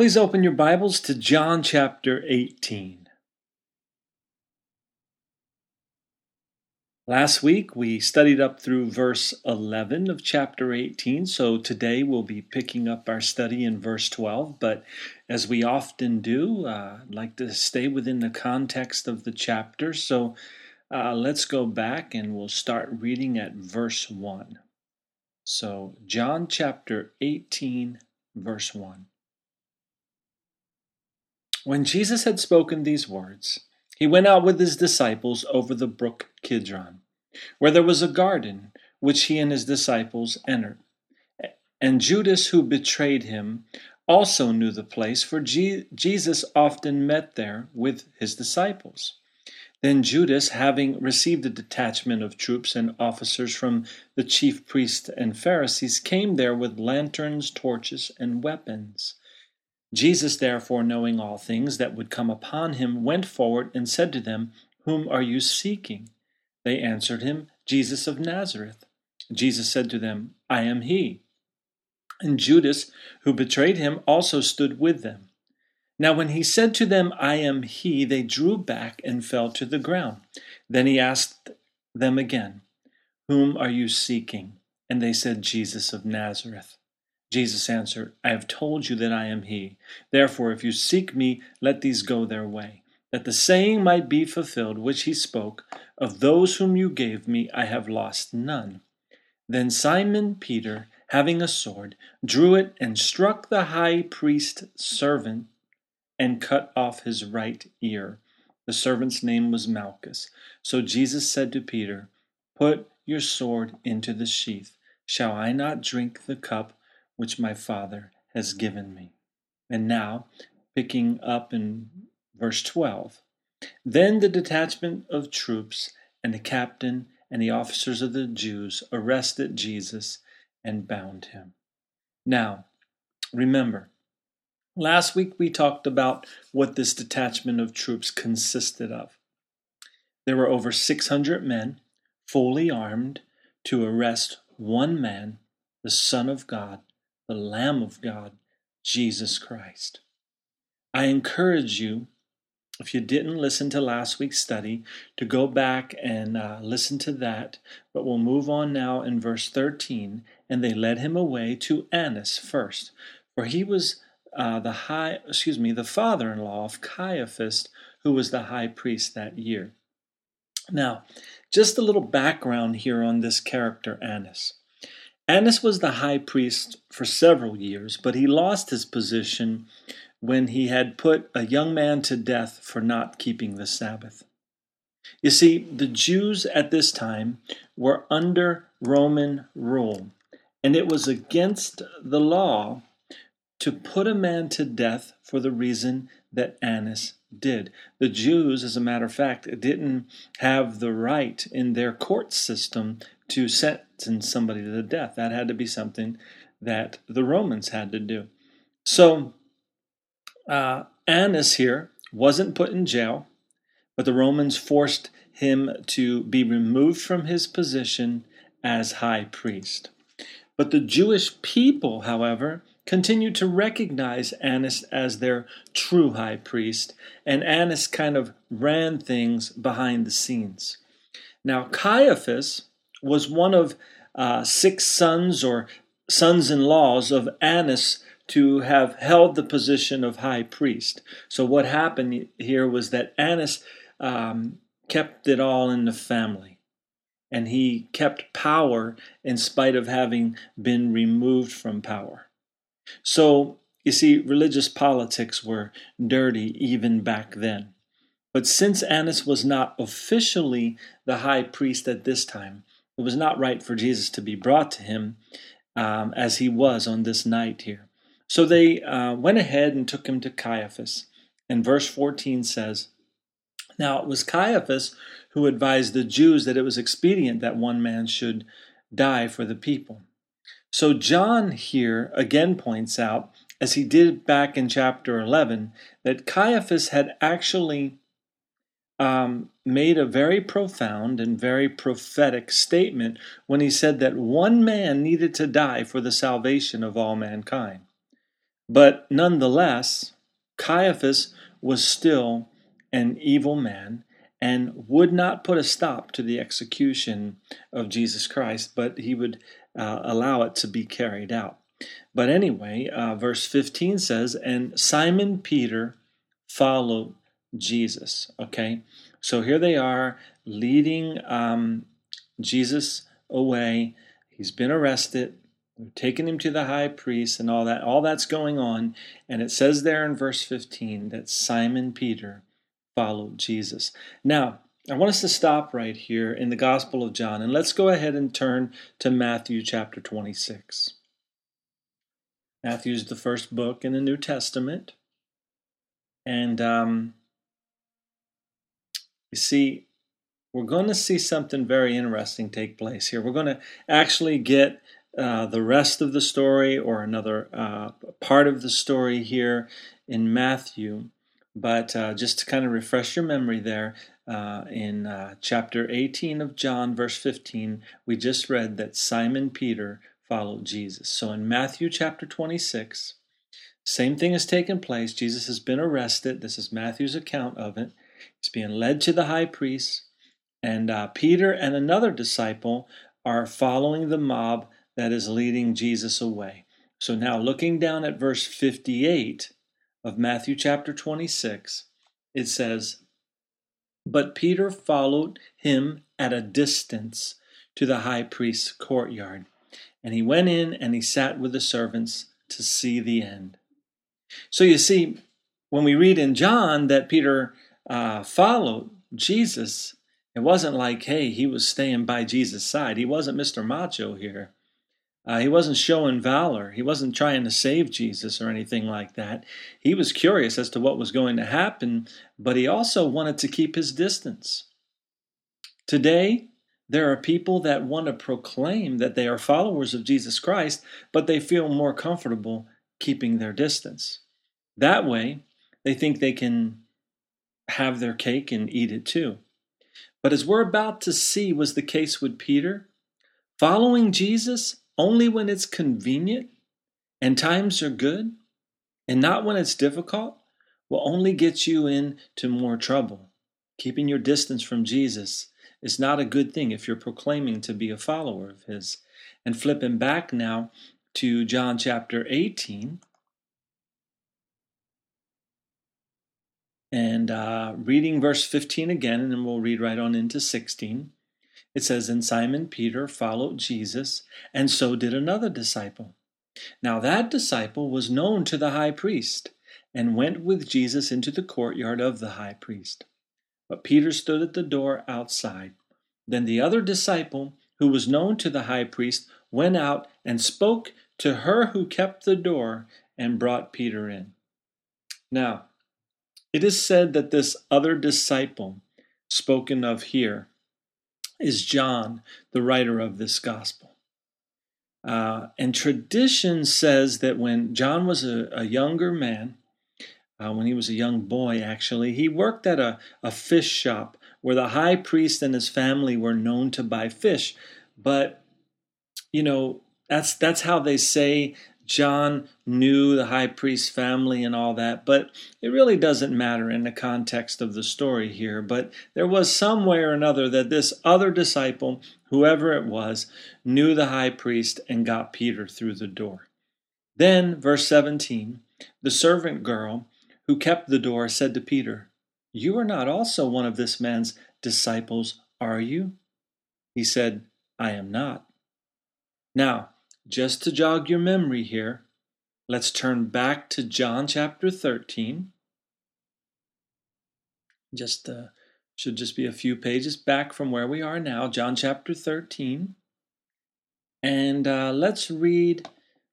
Please open your Bibles to John chapter 18. Last week we studied up through verse 11 of chapter 18, so today we'll be picking up our study in verse 12. But as we often do, I'd like to stay within the context of the chapter, so let's go back and we'll start reading at verse 1. So John chapter 18, verse 1. When Jesus had spoken these words, he went out with his disciples over the brook Kidron, where there was a garden, which he and his disciples entered. And Judas, who betrayed him, also knew the place, for Jesus often met there with his disciples. Then Judas, having received a detachment of troops and officers from the chief priests and Pharisees, came there with lanterns, torches, and weapons. Jesus, therefore, knowing all things that would come upon him, went forward and said to them, "Whom are you seeking?" They answered him, "Jesus of Nazareth." Jesus said to them, "I am he." And Judas, who betrayed him, also stood with them. Now when he said to them, "I am he," they drew back and fell to the ground. Then he asked them again, "Whom are you seeking?" And they said, "Jesus of Nazareth." Jesus answered, "I have told you that I am he. Therefore, if you seek me, let these go their way, that the saying might be fulfilled which he spoke, 'Of those whom you gave me, I have lost none.'" Then Simon Peter, having a sword, drew it and struck the high priest's servant and cut off his right ear. The servant's name was Malchus. So Jesus said to Peter, "Put your sword into the sheath. Shall I not drink the cup which my Father has given me?" And now, picking up in verse 12, then the detachment of troops and the captain and the officers of the Jews arrested Jesus and bound him. Now, remember, last week we talked about what this detachment of troops consisted of. There were over 600 men, fully armed, to arrest one man, the Son of God, the Lamb of God, Jesus Christ. I encourage you, if you didn't listen to last week's study, to go back and listen to that. But we'll move on now in verse 13. And they led him away to Annas first, for he was the father-in-law of Caiaphas, who was the high priest that year. Now, just a little background here on this character, Annas. Annas was the high priest for several years, but he lost his position when he had put a young man to death for not keeping the Sabbath. You see, the Jews at this time were under Roman rule, and it was against the law to put a man to death for the reason that Annas did. The Jews, as a matter of fact, didn't have the right in their court system to sentence somebody to death. That had to be something that the Romans had to do. So Annas here wasn't put in jail, but the Romans forced him to be removed from his position as high priest. But the Jewish people, however, continued to recognize Annas as their true high priest, and Annas kind of ran things behind the scenes. Now, Caiaphas was one of six sons or sons-in-laws of Annas to have held the position of high priest. So what happened here was that Annas kept it all in the family, and he kept power in spite of having been removed from power. So, you see, religious politics were dirty even back then. But since Annas was not officially the high priest at this time, it was not right for Jesus to be brought to him as he was on this night here. So they went ahead and took him to Caiaphas. And verse 14 says, "Now it was Caiaphas who advised the Jews that it was expedient that one man should die for the people." So John here again points out, as he did back in chapter 11, that Caiaphas had actually made a very profound and very prophetic statement when he said that one man needed to die for the salvation of all mankind. But nonetheless, Caiaphas was still an evil man and would not put a stop to the execution of Jesus Christ, but he would allow it to be carried out. But anyway, verse 15 says, and Simon Peter followed Jesus. Okay, so here they are leading Jesus away. He's been arrested. They're taking him to the high priest and all that. All that's going on. And it says there in verse 15 that Simon Peter followed Jesus. Now, I want us to stop right here in the Gospel of John, and let's go ahead and turn to Matthew chapter 26. Matthew is the first book in the New Testament. And you see, we're going to see something very interesting take place here. We're going to actually get the rest of the story, or another part of the story here in Matthew. But just to kind of refresh your memory there, in chapter 18 of John, verse 15, we just read that Simon Peter followed Jesus. So in Matthew chapter 26, same thing has taken place. Jesus has been arrested. This is Matthew's account of it. He's being led to the high priest, and Peter and another disciple are following the mob that is leading Jesus away. So now looking down at verse 58 of Matthew chapter 26, it says, but Peter followed him at a distance to the high priest's courtyard, and he went in and he sat with the servants to see the end. So you see, when we read in John that Peter followed Jesus, it wasn't like, hey, he was staying by Jesus' side. He wasn't Mr. Macho here. He wasn't showing valor. He wasn't trying to save Jesus or anything like that. He was curious as to what was going to happen, but he also wanted to keep his distance. Today, there are people that want to proclaim that they are followers of Jesus Christ, but they feel more comfortable keeping their distance. That way, they think they can have their cake and eat it too. But as we're about to see was the case with Peter, following Jesus only when it's convenient and times are good and not when it's difficult will only get you into more trouble. Keeping your distance from Jesus is not a good thing if you're proclaiming to be a follower of his. And flipping back now to John chapter 18 and reading verse 15 again, and then we'll read right on into 16. It says, and Simon Peter followed Jesus, and so did another disciple. Now that disciple was known to the high priest, and went with Jesus into the courtyard of the high priest. But Peter stood at the door outside. Then the other disciple, who was known to the high priest, went out and spoke to her who kept the door and brought Peter in. Now, it is said that this other disciple spoken of here is John, the writer of this gospel. And tradition says that when John was a younger man, when he was a young boy actually, he worked at a fish shop where the high priest and his family were known to buy fish. But, you know, that's how they say John knew the high priest's family and all that, but it really doesn't matter in the context of the story here. But there was some way or another that this other disciple, whoever it was, knew the high priest and got Peter through the door. Then, verse 17, the servant girl who kept the door said to Peter, "You are not also one of this man's disciples, are you?" He said, "I am not." Now, just to jog your memory here, let's turn back to John chapter 13. Should just be a few pages back from where we are now, John chapter 13. And let's read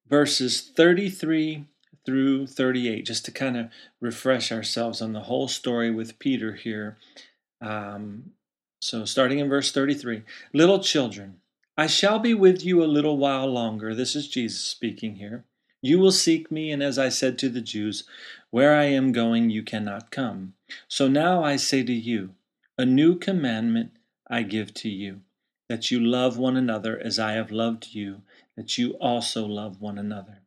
verses 33 through 38, just to kind of refresh ourselves on the whole story with Peter here. So starting in verse 33, "Little children, I shall be with you a little while longer." This is Jesus speaking here. "You will seek me, and as I said to the Jews, where I am going, you cannot come. So now I say to you, a new commandment I give to you, that you love one another as I have loved you, that you also love one another.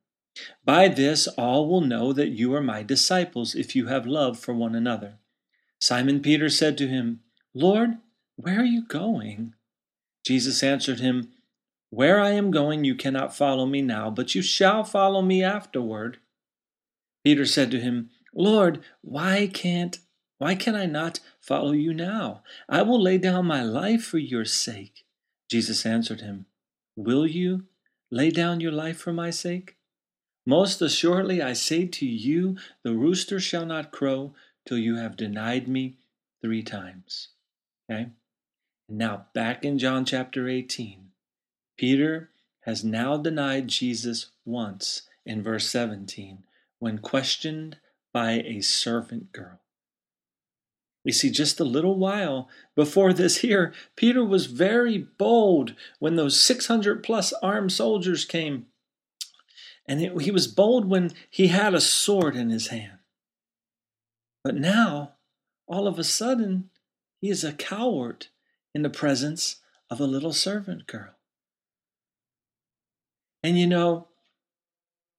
By this all will know that you are my disciples, if you have love for one another. Simon Peter said to him, Lord, where are you going? Jesus answered him, Where I am going you cannot follow me now, but you shall follow me afterward. Peter said to him, Lord, why can I not follow you now? I will lay down my life for your sake. Jesus answered him, Will you lay down your life for my sake? Most assuredly I say to you, the rooster shall not crow till you have denied me 3 times. Okay? Now back in John chapter 18, Peter has now denied Jesus once in verse 17 when questioned by a servant girl. We see just a little while before this here, Peter was very bold when those 600 plus armed soldiers came. And he was bold when he had a sword in his hand. But now, all of a sudden, he is a coward in the presence of a little servant girl. And you know,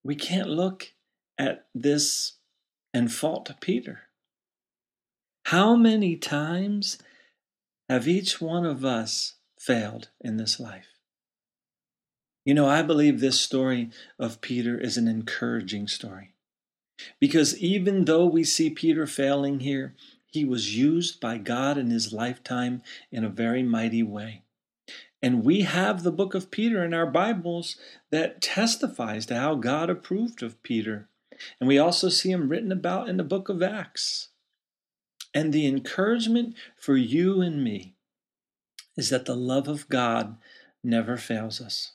we can't look at this and fault Peter. How many times have each one of us failed in this life? You know, I believe this story of Peter is an encouraging story, because even though we see Peter failing here, he was used by God in his lifetime in a very mighty way. And we have the book of Peter in our Bibles that testifies to how God approved of Peter. And we also see him written about in the book of Acts. And the encouragement for you and me is that the love of God never fails us.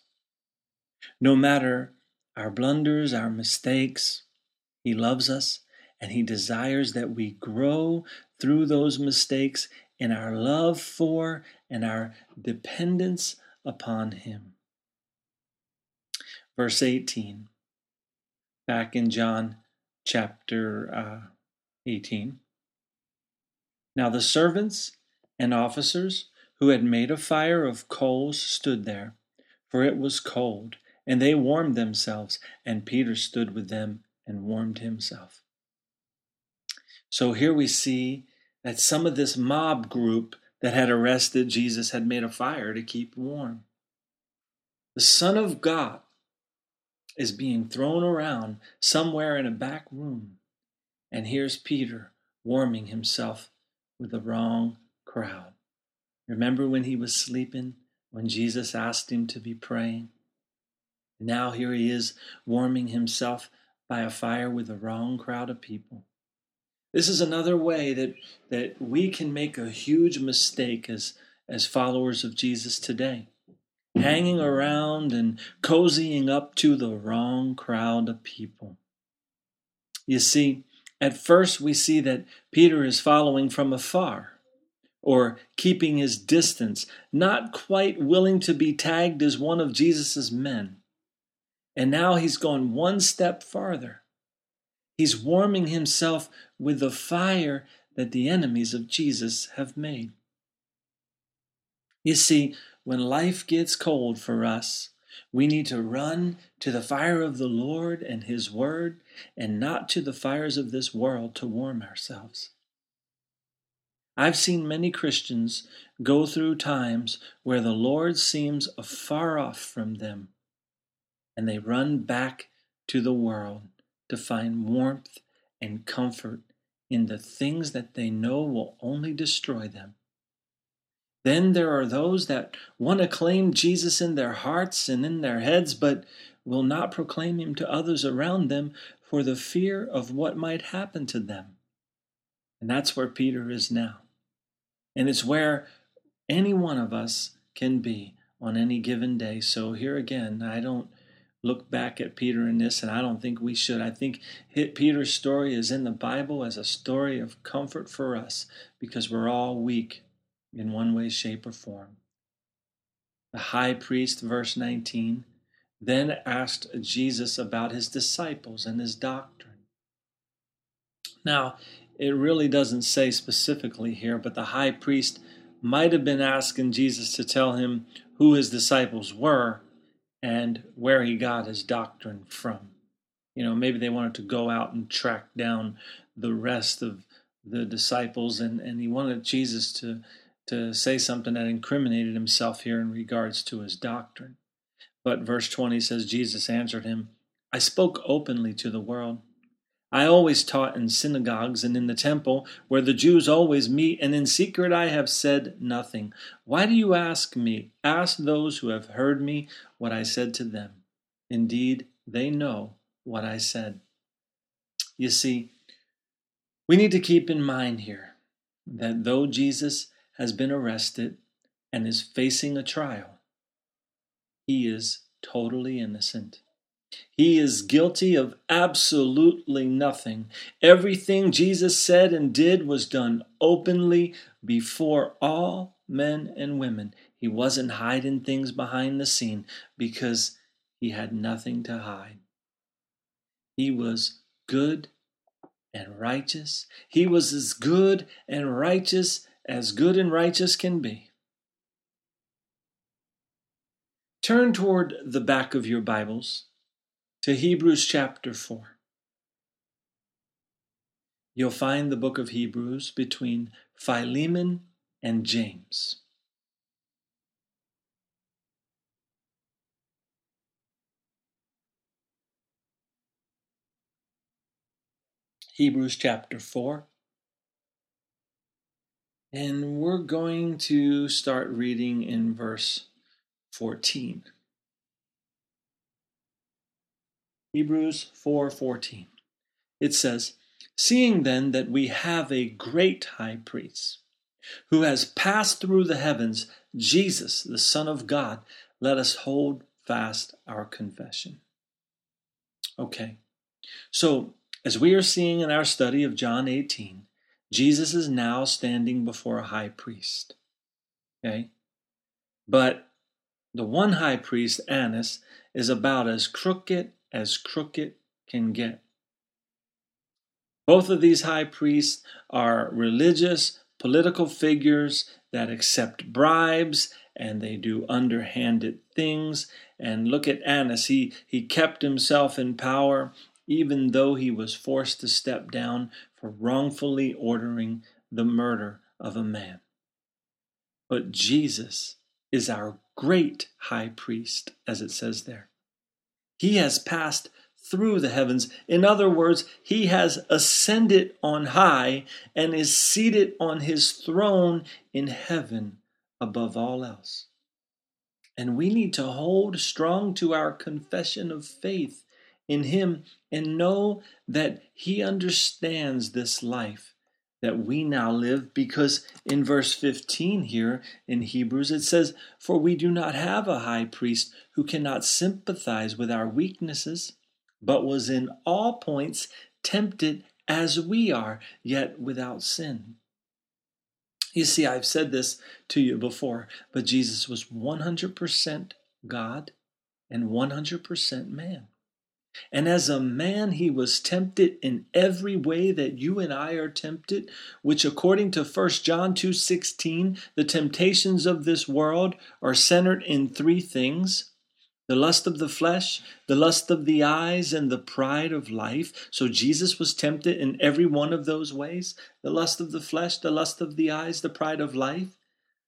No matter our blunders, our mistakes, he loves us, and he desires that we grow through those mistakes in our love for and our dependence upon him. Verse 18, back in John chapter 18. Now the servants and officers who had made a fire of coals stood there, for it was cold. And they warmed themselves, and Peter stood with them and warmed himself. So here we see that some of this mob group that had arrested Jesus had made a fire to keep warm. The Son of God is being thrown around somewhere in a back room, and here's Peter warming himself with the wrong crowd. Remember when he was sleeping, when Jesus asked him to be praying? Now here he is warming himself by a fire with the wrong crowd of people. This is another way that we can make a huge mistake as followers of Jesus today. Hanging around and cozying up to the wrong crowd of people. You see, at first we see that Peter is following from afar, or keeping his distance, not quite willing to be tagged as one of Jesus' men. And now he's gone one step farther. He's warming himself with the fire that the enemies of Jesus have made. You see, when life gets cold for us, we need to run to the fire of the Lord and his word, and not to the fires of this world to warm ourselves. I've seen many Christians go through times where the Lord seems afar off from them, and they run back to the world to find warmth and comfort in the things that they know will only destroy them. Then there are those that want to claim Jesus in their hearts and in their heads, but will not proclaim him to others around them for the fear of what might happen to them. And that's where Peter is now. And it's where any one of us can be on any given day. So here again, I don't look back at Peter in this, and I don't think we should. I think Peter's story is in the Bible as a story of comfort for us, because we're all weak in one way, shape, or form. The high priest, verse 19, then asked Jesus about his disciples and his doctrine. Now, it really doesn't say specifically here, but the high priest might have been asking Jesus to tell him who his disciples were, and where he got his doctrine from. You know, maybe they wanted to go out and track down the rest of the disciples, and he wanted Jesus to say something that incriminated himself here in regards to his doctrine. But verse 20 says, Jesus answered him, I spoke openly to the world. I always taught in synagogues and in the temple, where the Jews always meet, and in secret I have said nothing. Why do you ask me? Ask those who have heard me what I said to them. Indeed, they know what I said. You see, we need to keep in mind here that though Jesus has been arrested and is facing a trial, he is totally innocent. He is guilty of absolutely nothing. Everything Jesus said and did was done openly before all men and women. He wasn't hiding things behind the scene because he had nothing to hide. He was good and righteous. He was as good and righteous can be. Turn toward the back of your Bibles to Hebrews chapter 4. You'll find the book of Hebrews between Philemon and James. Hebrews chapter 4. And we're going to start reading in verse 14. Hebrews 4:14. It says, Seeing then that we have a great high priest, who has passed through the heavens, Jesus, the Son of God, let us hold fast our confession. Okay, so as we are seeing in our study of John 18, Jesus is now standing before a high priest. Okay, but the one high priest, Annas, is about as crooked can get. Both of these high priests are religious, political figures that accept bribes, and they do underhanded things. And look at Annas. He kept himself in power, even though he was forced to step down for wrongfully ordering the murder of a man. But Jesus is our great high priest, as it says there. He has passed through the heavens. In other words, he has ascended on high and is seated on his throne in heaven above all else. And we need to hold strong to our confession of faith in him and know that he understands this life that we now live, because in verse 15 here in Hebrews it says, For we do not have a high priest who cannot sympathize with our weaknesses, but was in all points tempted as we are, yet without sin. You see, I've said this to you before, but Jesus was 100% God and 100% man. And as a man, he was tempted in every way that you and I are tempted, which according to 1 John 2:16, the temptations of this world are centered in three things: the lust of the flesh, the lust of the eyes, and the pride of life. So Jesus was tempted in every one of those ways: the lust of the flesh, the lust of the eyes, the pride of life.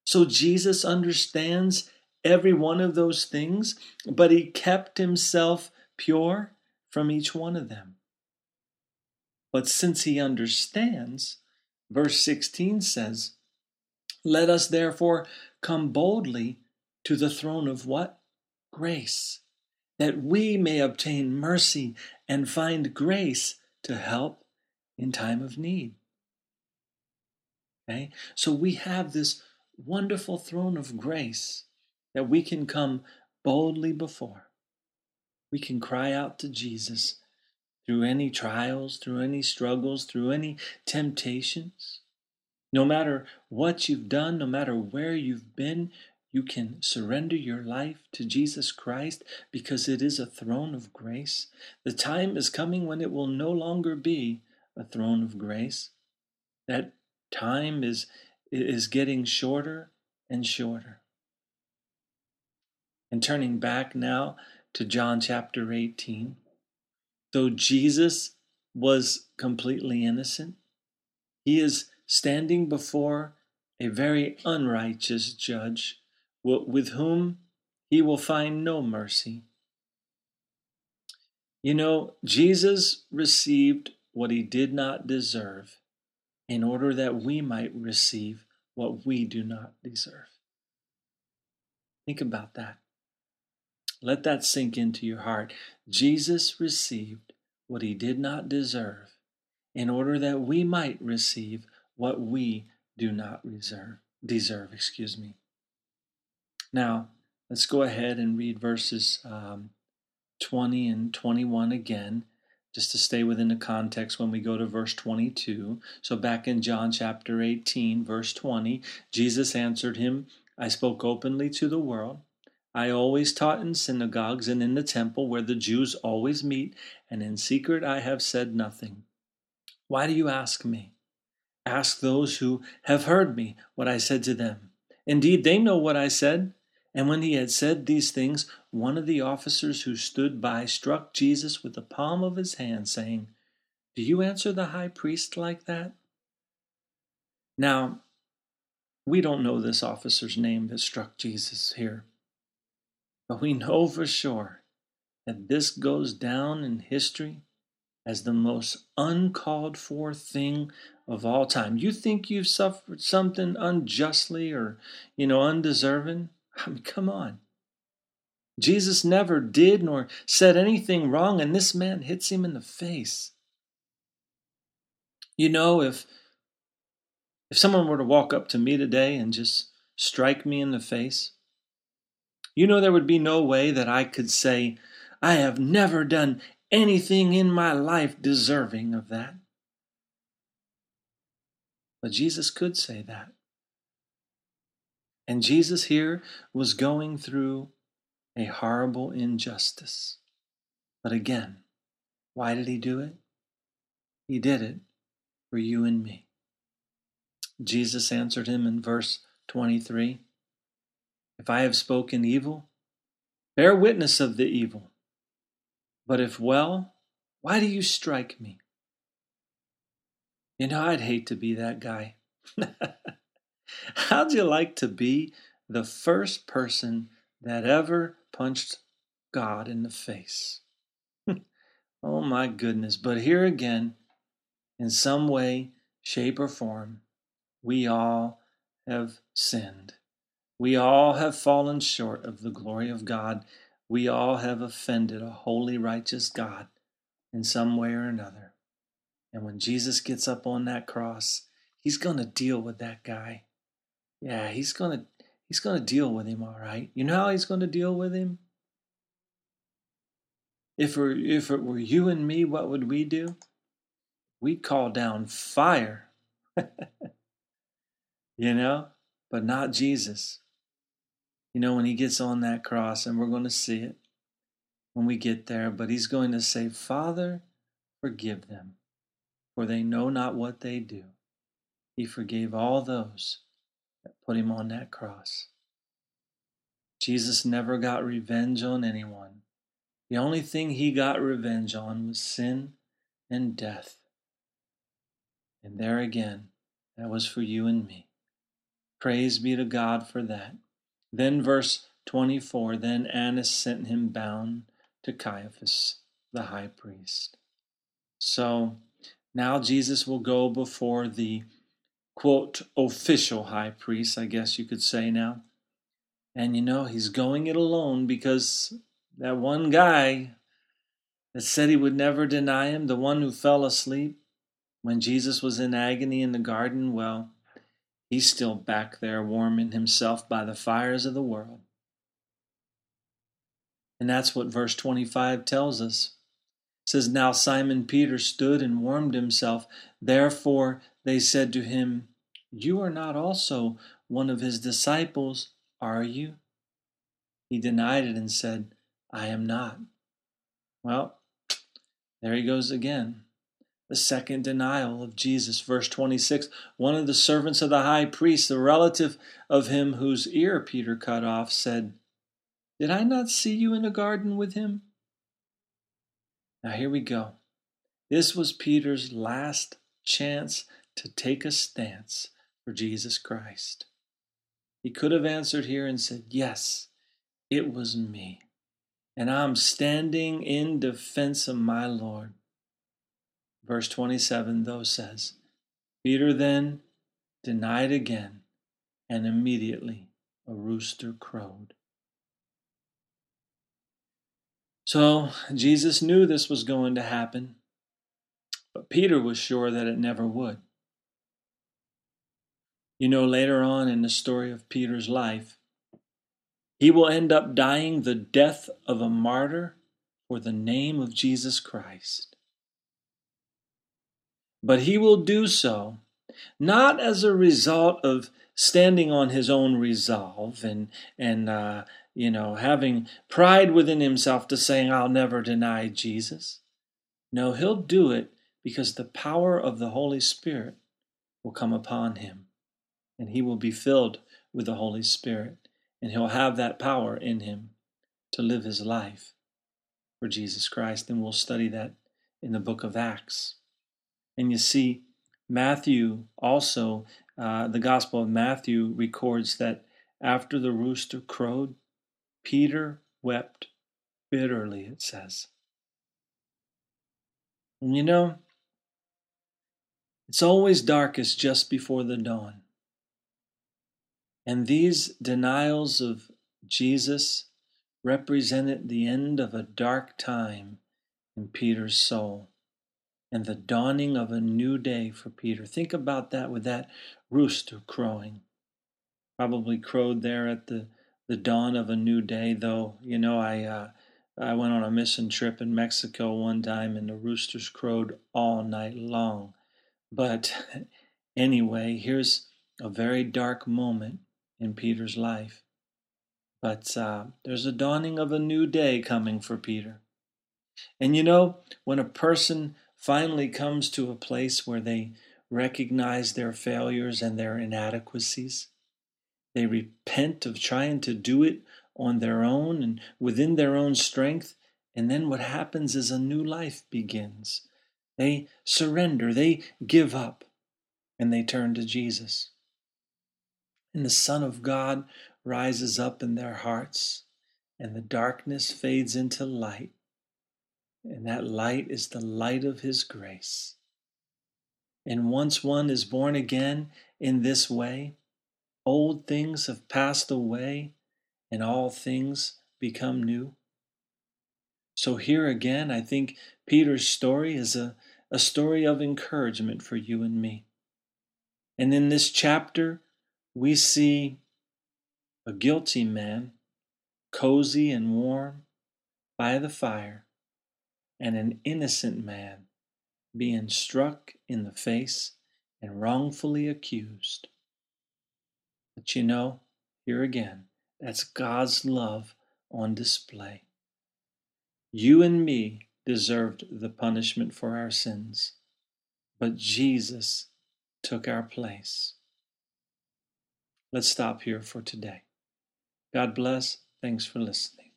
So Jesus understands every one of those things, but he kept himself pure from each one of them. But since he understands, verse 16 says, Let us therefore come boldly to the throne of what? Grace, that we may obtain mercy and find grace to help in time of need. Okay? So we have this wonderful throne of grace that we can come boldly before. We can cry out to Jesus through any trials, through any struggles, through any temptations. No matter what you've done, no matter where you've been, you can surrender your life to Jesus Christ because it is a throne of grace. The time is coming when it will no longer be a throne of grace. That time is getting shorter and shorter. And turning back now to John chapter 18, though Jesus was completely innocent, he is standing before a very unrighteous judge with whom he will find no mercy. You know, Jesus received what he did not deserve in order that we might receive what we do not deserve. Think about that. Let that sink into your heart. Jesus received what he did not deserve in order that we might receive what we do not deserve. Now, let's go ahead and read verses 20 and 21 again, just to stay within the context when we go to verse 22. So back in John chapter 18, verse 20, Jesus answered him, "I spoke openly to the world. I always taught in synagogues and in the temple where the Jews always meet, and in secret I have said nothing. Why do you ask me? Ask those who have heard me what I said to them. Indeed, they know what I said." And when he had said these things, one of the officers who stood by struck Jesus with the palm of his hand, saying, "Do you answer the high priest like that?" Now, we don't know this officer's name that struck Jesus here, but we know for sure that this goes down in history as the most uncalled for thing of all time. You think you've suffered something unjustly or, undeserving? I mean, come on. Jesus never did nor said anything wrong, and this man hits him in the face. If someone were to walk up to me today and just strike me in the face, there would be no way that I could say, I have never done anything in my life deserving of that. But Jesus could say that. And Jesus here was going through a horrible injustice. But again, why did he do it? He did it for you and me. Jesus answered him in verse 23, "If I have spoken evil, bear witness of the evil. But if well, why do you strike me?" I'd hate to be that guy. How'd you like to be the first person that ever punched God in the face? Oh my goodness. But here again, in some way, shape, or form, we all have sinned. We all have fallen short of the glory of God. We all have offended a holy, righteous God in some way or another. And when Jesus gets up on that cross, he's going to deal with that guy. Yeah, he's going to deal with him, all right. You know how he's going to deal with him? If it were you and me, what would we do? We'd call down fire. But not Jesus. When he gets on that cross, and we're going to see it when we get there, but he's going to say, "Father, forgive them, for they know not what they do." He forgave all those that put him on that cross. Jesus never got revenge on anyone. The only thing he got revenge on was sin and death. And there again, that was for you and me. Praise be to God for that. Then verse 24, "Then Annas sent him bound to Caiaphas, the high priest." So now Jesus will go before the, quote, official high priest, I guess you could say now. And he's going it alone because that one guy that said he would never deny him, the one who fell asleep when Jesus was in agony in the garden, well, he's still back there warming himself by the fires of the world. And that's what verse 25 tells us. It says, "Now Simon Peter stood and warmed himself. Therefore they said to him, 'You are not also one of his disciples, are you?' He denied it and said, 'I am not.'" Well, there he goes again. The second denial of Jesus. Verse 26, "One of the servants of the high priest, the relative of him whose ear Peter cut off, said, 'Did I not see you in the garden with him?' Now here we go. This was Peter's last chance to take a stance for Jesus Christ. He could have answered here and said, yes, it was me. And I'm standing in defense of my Lord. Verse 27, though, says, Peter then denied again, and immediately a rooster crowed. So Jesus knew this was going to happen, but Peter was sure that it never would. You know, later on in the story of Peter's life, he will end up dying the death of a martyr for the name of Jesus Christ. But he will do so not as a result of standing on his own resolve and having pride within himself to saying, I'll never deny Jesus. No, he'll do it because the power of the Holy Spirit will come upon him. And he will be filled with the Holy Spirit. And he'll have that power in him to live his life for Jesus Christ. And we'll study that in the book of Acts. And you see, Matthew also, the Gospel of Matthew records that after the rooster crowed, Peter wept bitterly, it says. And you know, it's always darkest just before the dawn. And these denials of Jesus represented the end of a dark time in Peter's soul and the dawning of a new day for Peter. Think about that with that rooster crowing. Probably crowed there at the dawn of a new day, though. You know, I went on a mission trip in Mexico one time, and the roosters crowed all night long. But anyway, here's a very dark moment in Peter's life. But there's a dawning of a new day coming for Peter. And you know, when a person finally comes to a place where they recognize their failures and their inadequacies, they repent of trying to do it on their own and within their own strength. And then what happens is a new life begins. They surrender, they give up, and they turn to Jesus. And the Son of God rises up in their hearts, and the darkness fades into light. And that light is the light of his grace. And once one is born again in this way, old things have passed away, and all things become new. So here again, I think Peter's story is a story of encouragement for you and me. And in this chapter, we see a guilty man, cozy and warm by the fire, and an innocent man being struck in the face and wrongfully accused. But you know, here again, that's God's love on display. You and me deserved the punishment for our sins, but Jesus took our place. Let's stop here for today. God bless. Thanks for listening.